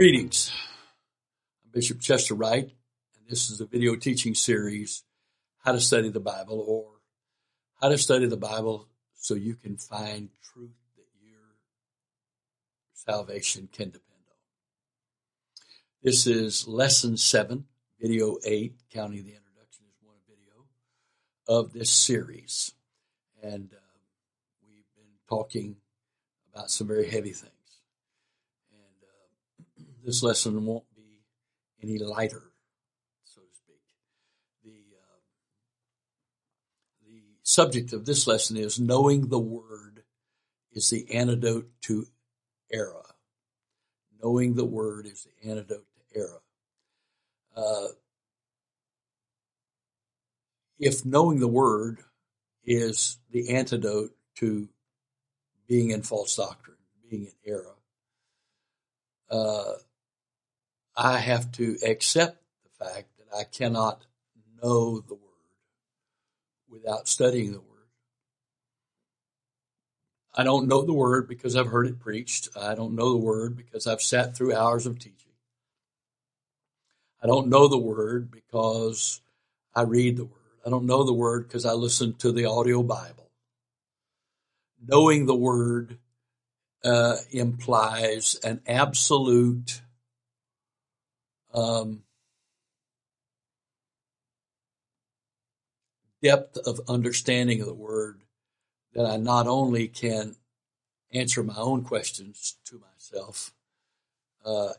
Greetings, I'm Bishop Chester Wright, and this is a video teaching series, How to Study the Bible, or How to Study the Bible so you can find truth that your salvation can depend on. This is Lesson 7, Video 8, counting the introduction as one video of this series. And we've been talking about some very heavy things. This lesson won't be any lighter, so to speak. The subject of this lesson is knowing the Word is the antidote to error. Knowing the Word is the antidote to error. If knowing the Word is the antidote to being in false doctrine, being in error, I have to accept the fact that I cannot know the Word without studying the Word. I don't know the Word because I've heard it preached. I don't know the Word because I've sat through hours of teaching. I don't know the Word because I read the Word. I don't know the Word because I listen to the audio Bible. Knowing the Word implies an absolute depth of understanding of the Word that I not only can answer my own questions to myself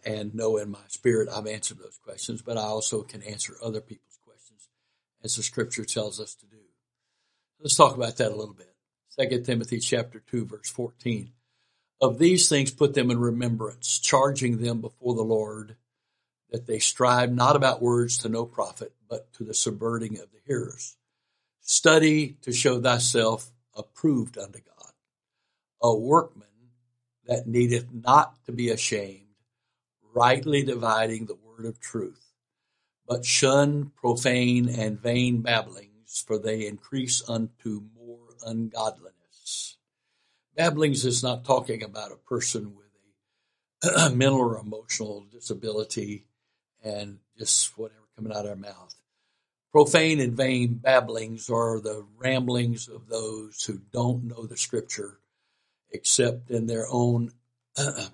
and know in my spirit I've answered those questions, but I also can answer other people's questions as the Scripture tells us to do. Let's talk about that a little bit. 2 Timothy chapter 2, verse 14. Of these things put them in remembrance, charging them before the Lord, that they strive not about words to no profit, but to the subverting of the hearers. Study to show thyself approved unto God, a workman that needeth not to be ashamed, rightly dividing the word of truth. But shun profane and vain babblings, for they increase unto more ungodliness. Babblings is not talking about a person with a mental or emotional disability, and just whatever coming out of our mouth. Profane and vain babblings are the ramblings of those who don't know the Scripture except in their own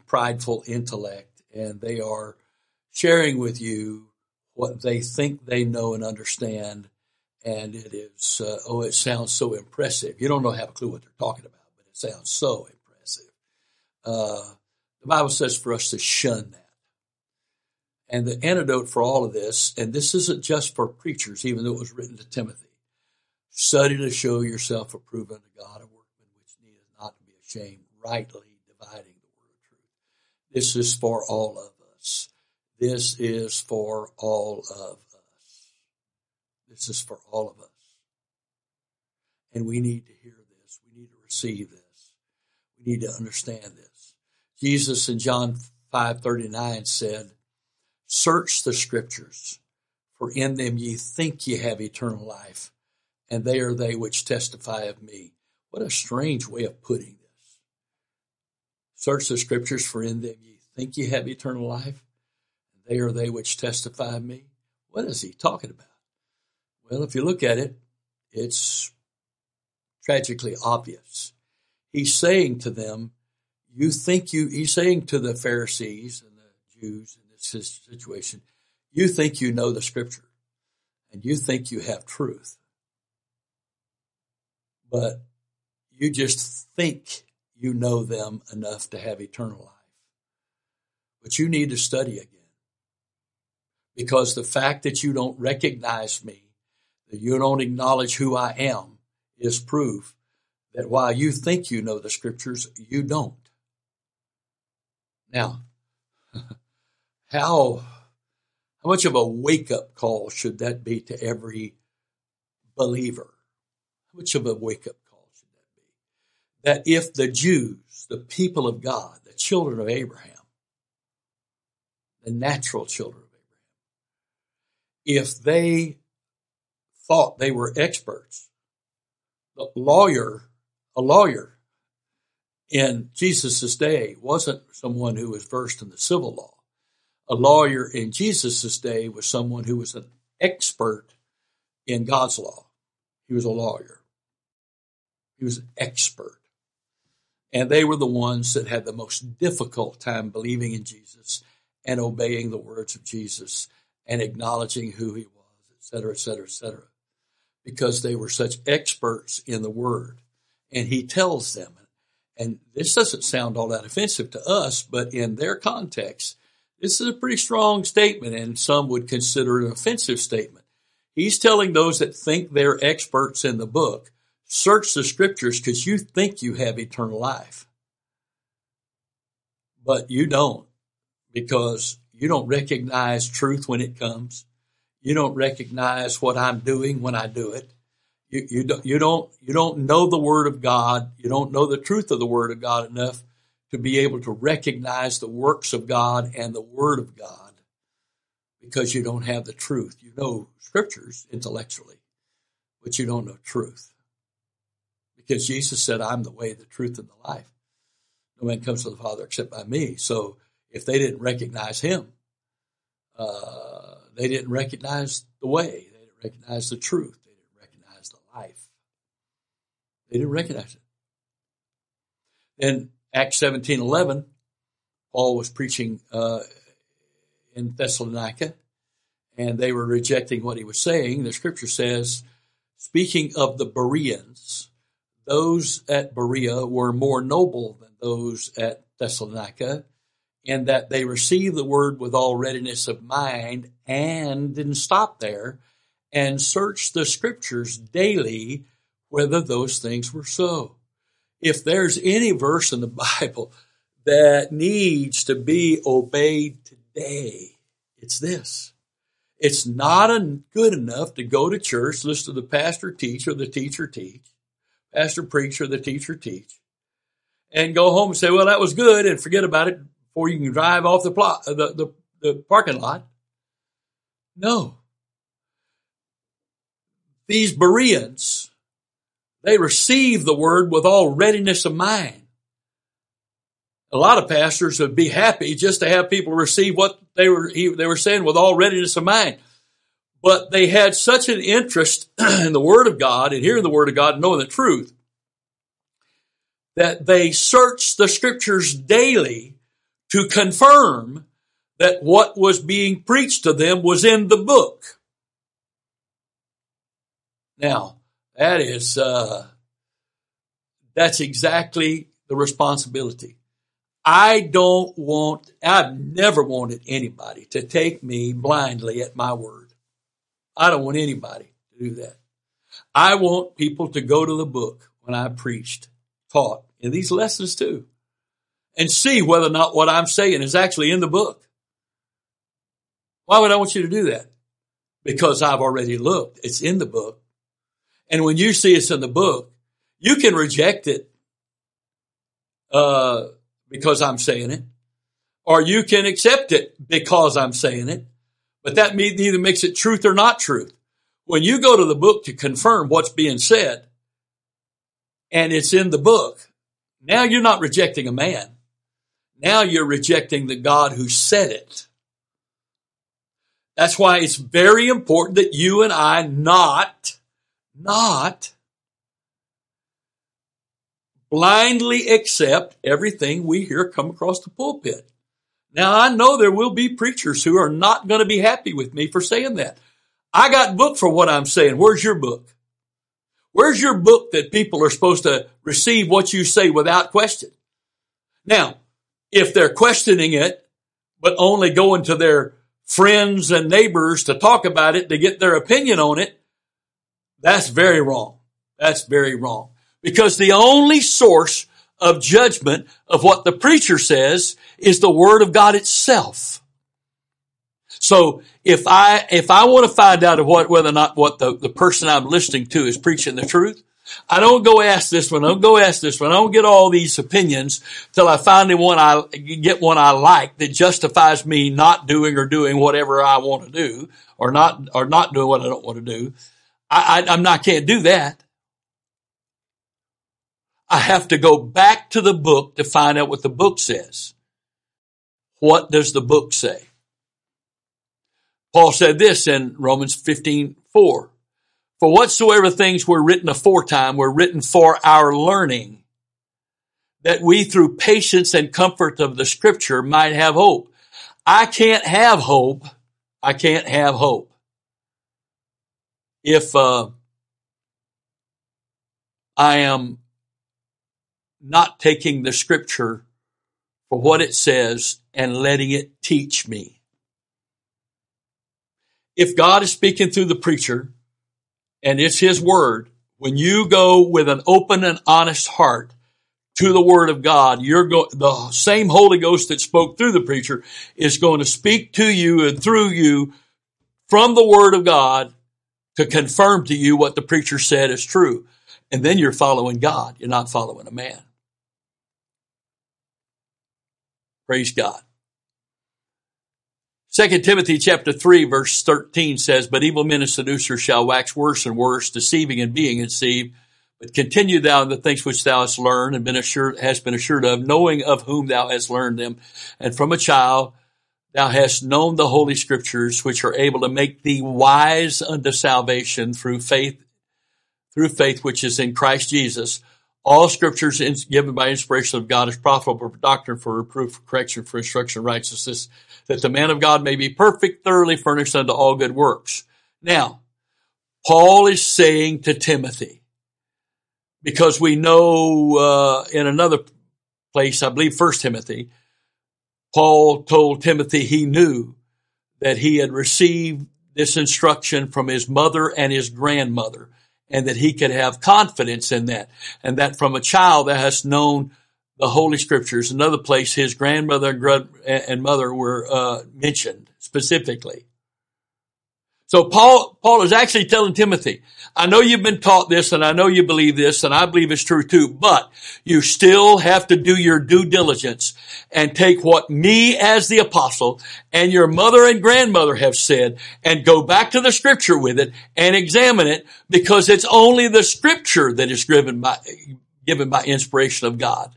prideful intellect, and they are sharing with you what they think they know and understand, and it is, it sounds so impressive. You don't have a clue what they're talking about, but it sounds so impressive. The Bible says for us to shun that. And the antidote for all of this, and this isn't just for preachers, even though it was written to Timothy, study to show yourself approved unto God, a workman which needeth not to be ashamed, rightly dividing the word of truth. This is for all of us. This is for all of us. This is for all of us. And we need to hear this. We need to receive this. We need to understand this. Jesus in John 5:39 said, search the Scriptures, for in them ye think ye have eternal life, and they are they which testify of me. What a strange way of putting this. Search the Scriptures, for in them ye think ye have eternal life, and they are they which testify of me. What is he talking about? Well, if you look at it, it's tragically obvious. He's saying to them, he's saying to the Pharisees and the Jews, his situation, you think you know the Scripture and you think you have truth, but you just think you know them enough to have eternal life. But you need to study again, because the fact that you don't recognize me, that you don't acknowledge who I am, is proof that while you think you know the Scriptures, you don't. Now, How much of a wake-up call should that be to every believer? How much of a wake-up call should that be? That if the Jews, the people of God, the children of Abraham, the natural children of Abraham, if they thought they were experts, a lawyer in Jesus' day wasn't someone who was versed in the civil law. A lawyer in Jesus' day was someone who was an expert in God's law. He was a lawyer. He was an expert. And they were the ones that had the most difficult time believing in Jesus and obeying the words of Jesus and acknowledging who he was, et cetera, et cetera, et cetera, because they were such experts in the word. And he tells them, and this doesn't sound all that offensive to us, but in their context, this is a pretty strong statement, and some would consider it an offensive statement. He's telling those that think they're experts in the book, search the scriptures because you think you have eternal life. But you don't, because you don't recognize truth when it comes. You don't recognize what I'm doing when I do it. You don't know the word of God. You don't know the truth of the word of God enough to be able to recognize the works of God and the word of God, because you don't have the truth. You know scriptures intellectually, but you don't know truth. Because Jesus said, I'm the way, the truth, and the life. No man comes to the Father except by me. So if they didn't recognize him, they didn't recognize the way. They didn't recognize the truth. They didn't recognize the life. They didn't recognize it. Then Acts 17:11, Paul was preaching in Thessalonica, and they were rejecting what he was saying. The scripture says, speaking of the Bereans, those at Berea were more noble than those at Thessalonica, in that they received the word with all readiness of mind, and didn't stop there, and searched the scriptures daily whether those things were so. If there's any verse in the Bible that needs to be obeyed today, it's this. It's not good enough to go to church, listen to the pastor teach or the teacher teach. Pastor preach or the teacher teach, and go home and say, well, that was good, and forget about it before you can drive off the parking lot. No. These Bereans, they receive the word with all readiness of mind. A lot of pastors would be happy just to have people receive what they were saying with all readiness of mind. But they had such an interest in the word of God and hearing the word of God and knowing the truth that they searched the scriptures daily to confirm that what was being preached to them was in the book. Now, that's exactly the responsibility. I've never wanted anybody to take me blindly at my word. I don't want anybody to do that. I want people to go to the book when I preached, taught, and these lessons too, and see whether or not what I'm saying is actually in the book. Why would I want you to do that? Because I've already looked. It's in the book. And when you see it's in the book, you can reject it because I'm saying it, or you can accept it because I'm saying it. But that neither makes it truth or not truth. When you go to the book to confirm what's being said, and it's in the book, now you're not rejecting a man. Now you're rejecting the God who said it. That's why it's very important that you and I not blindly accept everything we hear come across the pulpit. Now, I know there will be preachers who are not going to be happy with me for saying that. I got book for what I'm saying. Where's your book? Where's your book that people are supposed to receive what you say without question? Now, if they're questioning it, but only going to their friends and neighbors to talk about it, to get their opinion on it, that's very wrong. That's very wrong. Because the only source of judgment of what the preacher says is the word of God itself. So if I want to find out whether or not the person I'm listening to is preaching the truth, I don't go ask this one. I don't go ask this one. I don't get all these opinions till I finally get one I like that justifies me not doing or doing whatever I want to do or not doing what I don't want to do. I can't do that. I have to go back to the book to find out what the book says. What does the book say? Paul said this in Romans 15:4. For whatsoever things were written aforetime were written for our learning, that we through patience and comfort of the Scripture might have hope. I can't have hope. I can't have hope if I am not taking the Scripture for what it says and letting it teach me. If God is speaking through the preacher, and it's His Word, when you go with an open and honest heart to the Word of God, the same Holy Ghost that spoke through the preacher is going to speak to you and through you from the Word of God to confirm to you what the preacher said is true. And then you're following God. You're not following a man. Praise God. 2 Timothy chapter 3 verse 13 says, but evil men and seducers shall wax worse and worse, deceiving and being deceived. But continue thou in the things which thou hast learned and hast been assured of, knowing of whom thou hast learned them. And from a child thou hast known the holy Scriptures, which are able to make thee wise unto salvation through faith which is in Christ Jesus. All Scriptures given by inspiration of God is profitable for doctrine, for reproof, for correction, for instruction, righteousness, that the man of God may be perfect, thoroughly furnished unto all good works. Now, Paul is saying to Timothy, because we know in another place, I believe 1 Timothy, Paul told Timothy he knew that he had received this instruction from his mother and his grandmother, and that he could have confidence in that, and that from a child that has known the Holy Scriptures. Another place, his grandmother and mother were mentioned specifically. So Paul is actually telling Timothy, I know you've been taught this, and I know you believe this, and I believe it's true too, but you still have to do your due diligence and take what me as the apostle and your mother and grandmother have said and go back to the Scripture with it and examine it, because it's only the Scripture that is given by inspiration of God.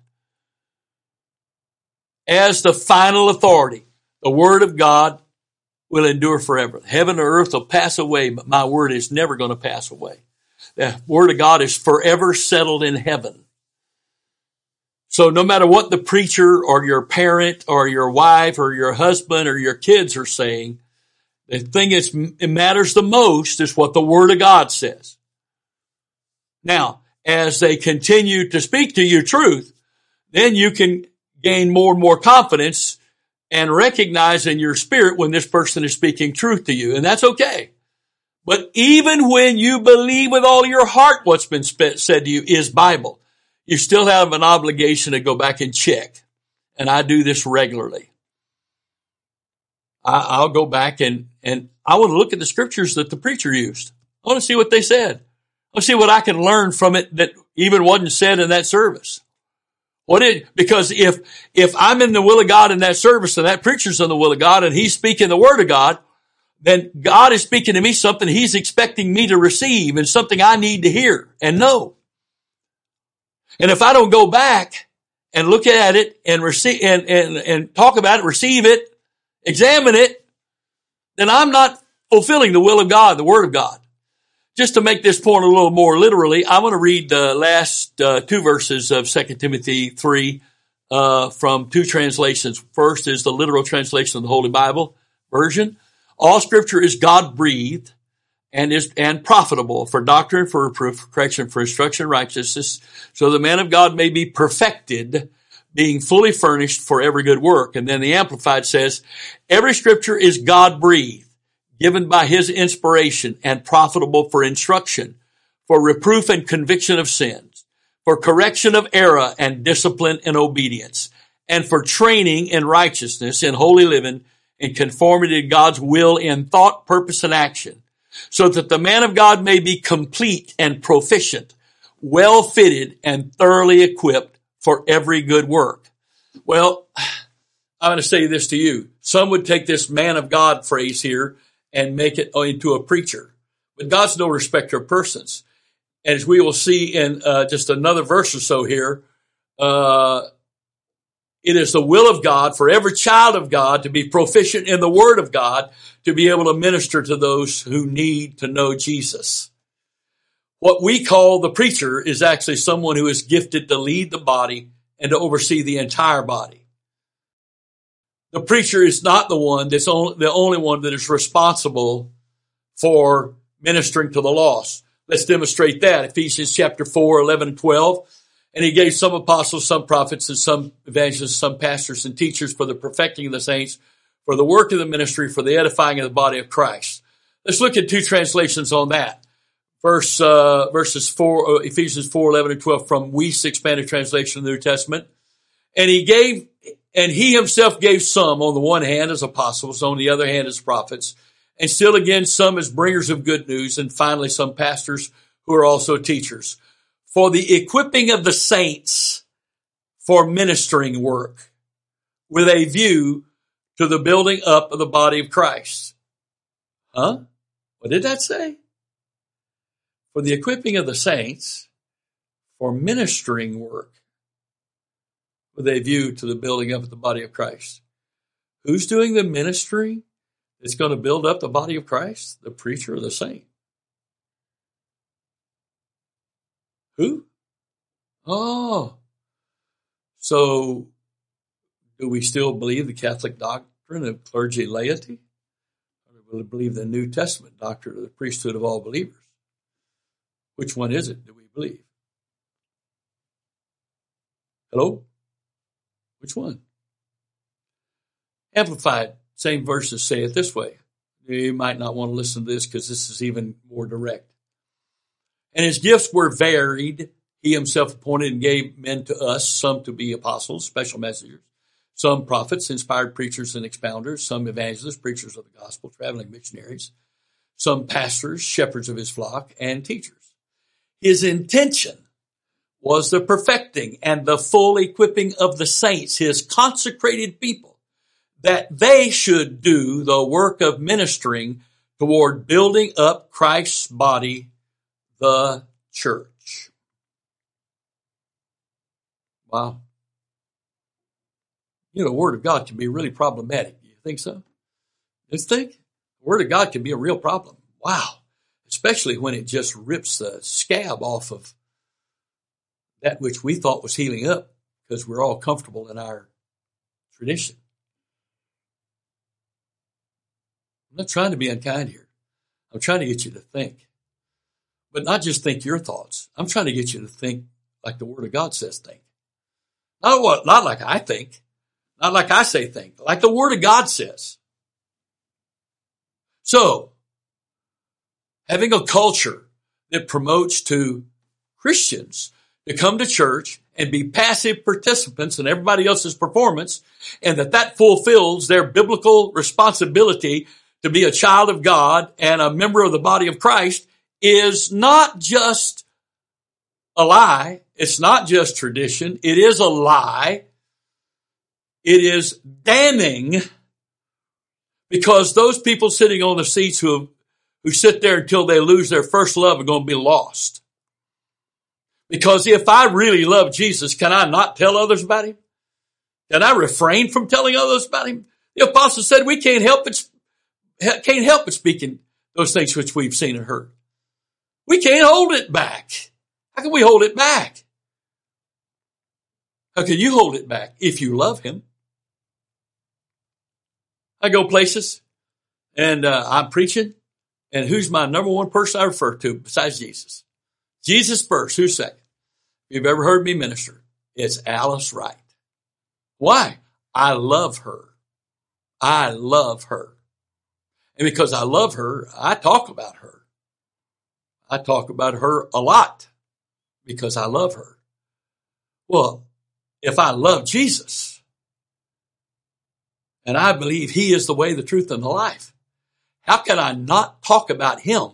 As the final authority, the Word of God will endure forever. Heaven and earth will pass away, but my Word is never going to pass away. The Word of God is forever settled in heaven. So no matter what the preacher or your parent or your wife or your husband or your kids are saying, the thing that matters the most is what the Word of God says. Now, as they continue to speak to you truth, then you can gain more and more confidence and recognize in your spirit when this person is speaking truth to you. And that's okay. But even when you believe with all your heart what's been said to you is Bible, you still have an obligation to go back and check. And I do this regularly. I'll go back and I want to look at the Scriptures that the preacher used. I want to see what they said. I want to see what I can learn from it that even wasn't said in that service. Because if I'm in the will of God in that service and that preacher's in the will of God and he's speaking the Word of God, then God is speaking to me something He's expecting me to receive and something I need to hear and know. And if I don't go back and look at it and receive and talk about it, receive it, examine it, then I'm not fulfilling the will of God, the Word of God. Just to make this point a little more literally, I want to read the last two verses of 2 Timothy 3 from two translations. First is the literal translation of the Holy Bible version. All Scripture is God-breathed and is profitable for doctrine, for reproof, for correction, for instruction, righteousness, so the man of God may be perfected, being fully furnished for every good work. And then the Amplified says, every Scripture is God-breathed, given by His inspiration and profitable for instruction, for reproof and conviction of sins, for correction of error and discipline and obedience, and for training in righteousness, in holy living, in conformity to God's will in thought, purpose, and action, so that the man of God may be complete and proficient, well-fitted and thoroughly equipped for every good work. Well, I'm going to say this to you. Some would take this man of God phrase here and make it into a preacher. But God's no respecter of persons. As we will see in just another verse or so here, It is the will of God for every child of God to be proficient in the Word of God, to be able to minister to those who need to know Jesus. What we call the preacher is actually someone who is gifted to lead the body and to oversee the entire body. The preacher is not the one that's the only one that is responsible for ministering to the lost. Let's demonstrate that. Ephesians chapter 4, 11 and 12. And he gave some apostles, some prophets, and some evangelists, some pastors and teachers for the perfecting of the saints, for the work of the ministry, for the edifying of the body of Christ. Let's look at two translations on that. Ephesians 4, 11 and 12 from Weiss Expanded Translation of the New Testament. And he himself gave some on the one hand as apostles, on the other hand as prophets, and still again some as bringers of good news, and finally some pastors who are also teachers, for the equipping of the saints for ministering work with a view to the building up of the body of Christ. Huh? What did that say? For the equipping of the saints for ministering work with a view to the building up of the body of Christ. Who's doing the ministry that's going to build up the body of Christ? The preacher or the saint? Who? Oh. So, do we still believe the Catholic doctrine of clergy laity? Or do we believe the New Testament doctrine of the priesthood of all believers? Which one is it? Do we believe? Hello? Which one? Amplified. Same verses say it this way. You might not want to listen to this because this is even more direct. And his gifts were varied. He himself appointed and gave men to us, some to be apostles, special messengers, some prophets, inspired preachers and expounders, some evangelists, preachers of the gospel, traveling missionaries, some pastors, shepherds of his flock, and teachers. His intention was the perfecting and the full equipping of the saints, his consecrated people, that they should do the work of ministering toward building up Christ's body, the church. Wow. You know, the Word of God can be really problematic. You think so? Just think. The Word of God can be a real problem. Wow. Especially when it just rips the scab off of that which we thought was healing up, because we're all comfortable in our tradition. I'm not trying to be unkind here. I'm trying to get you to think. But not just think your thoughts. I'm trying to get you to think like the Word of God says think. Not like I think. Not like I say think. Like the Word of God says. So, having a culture that promotes to Christians to come to church and be passive participants in everybody else's performance, and that fulfills their biblical responsibility to be a child of God and a member of the body of Christ, is not just a lie. It's not just tradition. It is a lie. It is damning, because those people sitting on the seats who sit there until they lose their first love are going to be lost. Because if I really love Jesus, can I not tell others about him? Can I refrain from telling others about him? The apostle said we can't help but speaking those things which we've seen and heard. We can't hold it back. How can we hold it back? How can you hold it back if you love him? I go places and I'm preaching, and who's my number one person I refer to besides Jesus? Jesus first. Who's second? If you've ever heard me minister, it's Alice Wright. Why? I love her. I love her. And because I love her, I talk about her. I talk about her a lot because I love her. Well, if I love Jesus and I believe he is the way, the truth, and the life, how can I not talk about him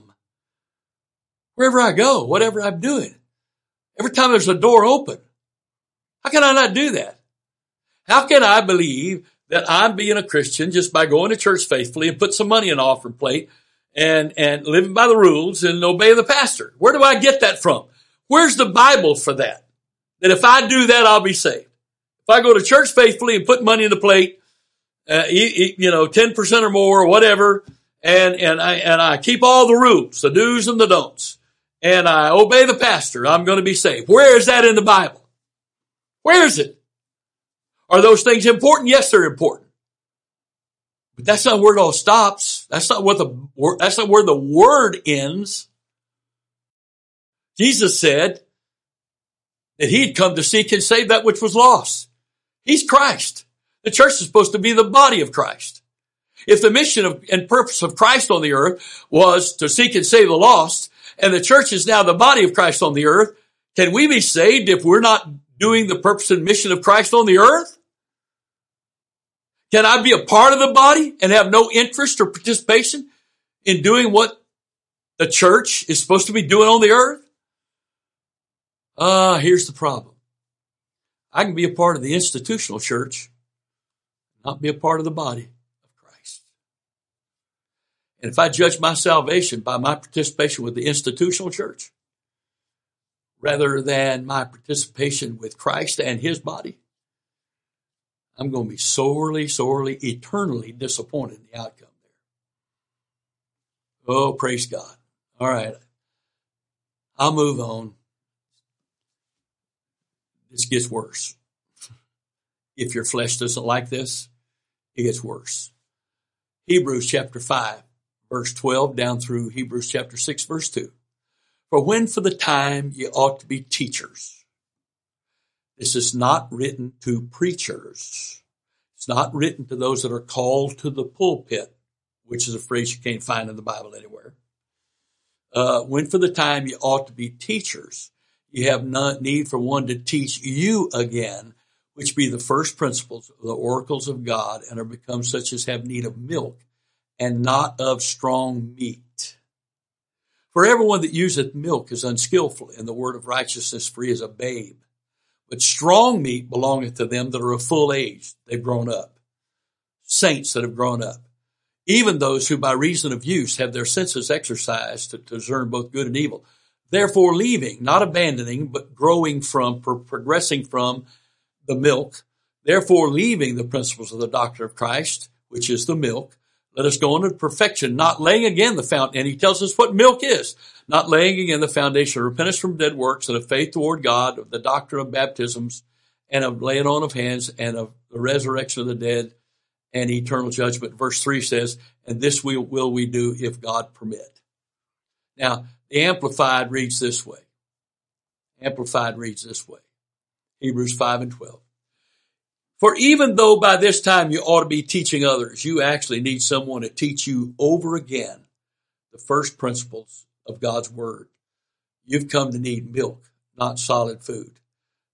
wherever I go, whatever I'm doing? Every time there's a door open, how can I not do that? How can I believe that I'm being a Christian just by going to church faithfully and put some money in an offering plate and living by the rules and obeying the pastor? Where do I get that from? Where's the Bible for that? That if I do that, I'll be saved. If I go to church faithfully and put money in the plate, eat, 10% or more or whatever, and I keep all the rules, the do's and the don'ts, and I obey the pastor, I'm going to be saved. Where is that in the Bible? Where is it? Are those things important? Yes, they're important. But that's not where it all stops. That's not where the word ends. Jesus said that he'd come to seek and save that which was lost. He's Christ. The church is supposed to be the body of Christ. If the mission and purpose of Christ on the earth was to seek and save the lost, and the church is now the body of Christ on the earth, can we be saved if we're not doing the purpose and mission of Christ on the earth? Can I be a part of the body and have no interest or participation in doing what the church is supposed to be doing on the earth? Here's the problem. I can be a part of the institutional church, not be a part of the body of Christ. And if I judge my salvation by my participation with the institutional church, rather than my participation with Christ and his body, I'm going to be sorely, sorely, eternally disappointed in the outcome there. Oh, praise God. All right. I'll move on. This gets worse. If your flesh doesn't like this, it gets worse. Hebrews chapter 5, verse 12 down through Hebrews chapter 6, verse 2. For when for the time ye ought to be teachers. This is not written to preachers. It's not written to those that are called to the pulpit, which is a phrase you can't find in the Bible anywhere. When for the time you ought to be teachers, you have no need for one to teach you again, which be the first principles of the oracles of God, and are become such as have need of milk and not of strong meat. For everyone that useth milk is unskillful in the word of righteousness, for he is a babe. But strong meat belongeth to them that are of full age. They've grown up. Saints that have grown up. Even those who by reason of use have their senses exercised to discern both good and evil. Therefore leaving, not abandoning, but growing from, progressing from the milk. Therefore leaving the principles of the doctrine of Christ, which is the milk, let us go on to perfection, not laying again the foundation. And he tells us what milk is. Not laying again the foundation of repentance from dead works and of faith toward God, of the doctrine of baptisms, and of laying on of hands, and of the resurrection of the dead, and eternal judgment. Verse 3 says, and this will we do if God permit. Now, the Amplified reads this way. Hebrews 5 and 12. For even though by this time you ought to be teaching others, you actually need someone to teach you over again the first principles of God's word. You've come to need milk, not solid food.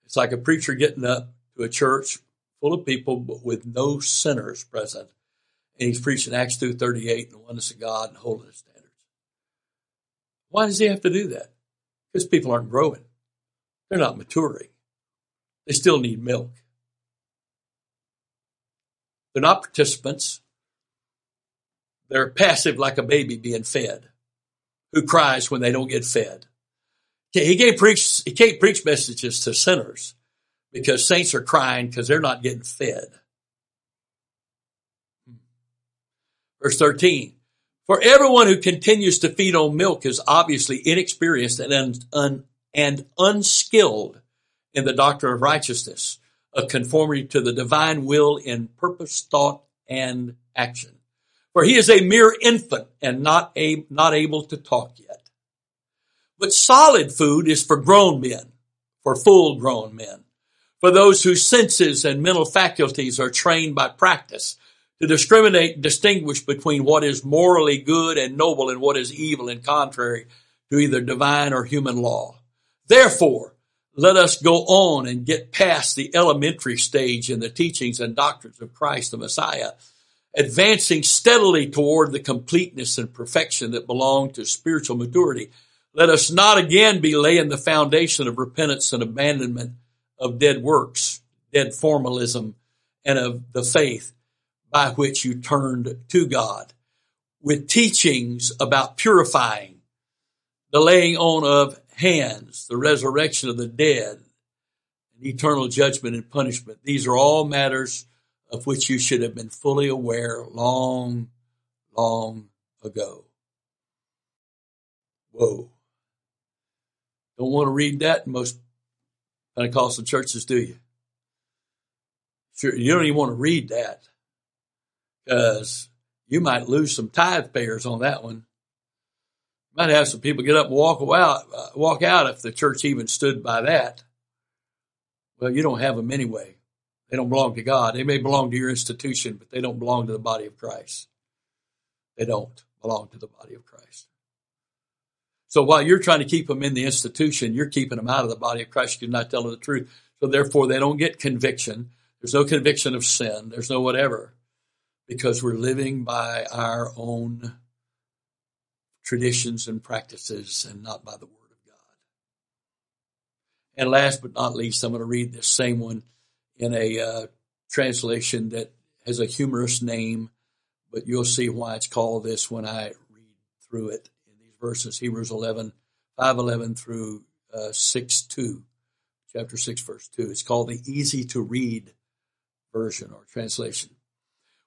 It's like a preacher getting up to a church full of people, but with no sinners present. And he's preaching Acts 2:38 and the oneness of God and holiness standards. Why does he have to do that? Because people aren't growing. They're not maturing. They still need milk. They're not participants. They're passive like a baby being fed, who cries when they don't get fed. He can't preach messages to sinners because saints are crying because they're not getting fed. Verse 13, for everyone who continues to feed on milk is obviously inexperienced and unskilled in the doctrine of righteousness, of conformity to the divine will in purpose, thought, and action. For he is a mere infant and not able to talk yet. But solid food is for grown men, for full-grown men, for those whose senses and mental faculties are trained by practice to distinguish between what is morally good and noble and what is evil and contrary to either divine or human law. Therefore, let us go on and get past the elementary stage in the teachings and doctrines of Christ the Messiah, advancing steadily toward the completeness and perfection that belong to spiritual maturity. Let us not again be laying the foundation of repentance and abandonment of dead works, dead formalism, and of the faith by which you turned to God, with teachings about purifying, the laying on of hands, the resurrection of the dead, eternal judgment and punishment. These are all matters of which you should have been fully aware long, long ago. Whoa. Don't want to read that in most Pentecostal churches, do you? Sure, you don't even want to read that because you might lose some tithe payers on that one. Might have some people get up and walk out if the church even stood by that. Well, you don't have them anyway. They don't belong to God. They may belong to your institution, but they don't belong to the body of Christ. They don't belong to the body of Christ. So while you're trying to keep them in the institution, you're keeping them out of the body of Christ. You're not telling the truth. So therefore, they don't get conviction. There's no conviction of sin. There's no whatever, because we're living by our own traditions and practices and not by the word of God. And last but not least, I'm going to read this same one in a translation that has a humorous name, but you'll see why it's called this when I read through it in these verses, Hebrews 11, 5:11 through 6:2, chapter 6, verse 2. It's called the easy-to-read version or translation.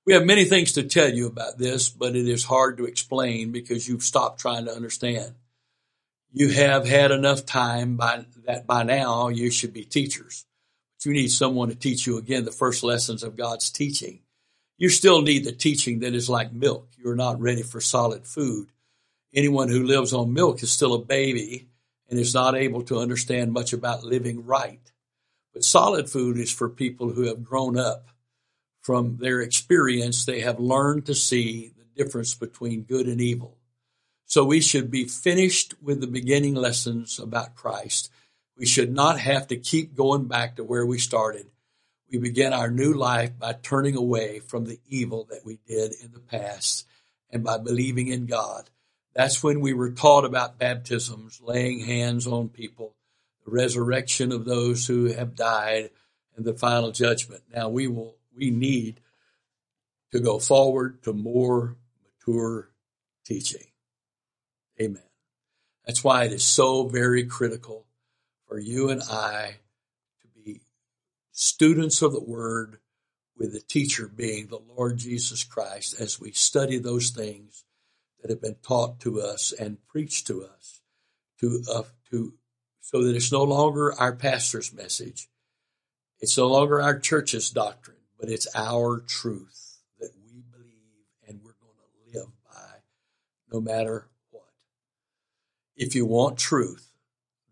We have many things to tell you about this, but it is hard to explain because you've stopped trying to understand. You have had enough time by now you should be teachers. But you need someone to teach you again the first lessons of God's teaching. You still need the teaching that is like milk. You're not ready for solid food. Anyone who lives on milk is still a baby and is not able to understand much about living right. But solid food is for people who have grown up. From their experience, they have learned to see the difference between good and evil. So we should be finished with the beginning lessons about Christ. We should not have to keep going back to where we started. We begin our new life by turning away from the evil that we did in the past and by believing in God. That's when we were taught about baptisms, laying hands on people, the resurrection of those who have died, and the final judgment. Now We need to go forward to more mature teaching. Amen. That's why it is so very critical for you and I to be students of the Word with the teacher being the Lord Jesus Christ as we study those things that have been taught to us and preached to us so that it's no longer our pastor's message. It's no longer our church's doctrine. But it's our truth that we believe and we're going to live by no matter what. If you want truth,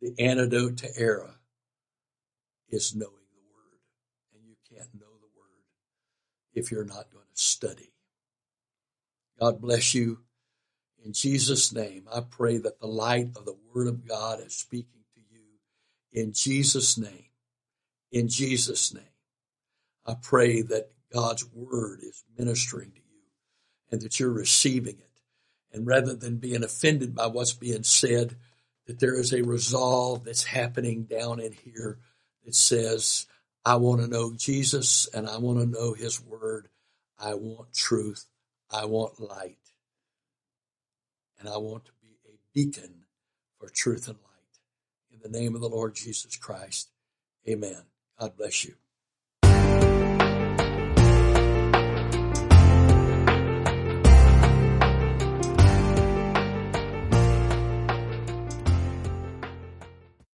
the antidote to error is knowing the Word. And you can't know the Word if you're not going to study. God bless you. In Jesus' name, I pray that the light of the Word of God is speaking to you. In Jesus' name. In Jesus' name. I pray that God's word is ministering to you and that you're receiving it. And rather than being offended by what's being said, that there is a resolve that's happening down in here that says, I want to know Jesus and I want to know his word. I want truth. I want light. And I want to be a beacon for truth and light. In the name of the Lord Jesus Christ, amen. God bless you.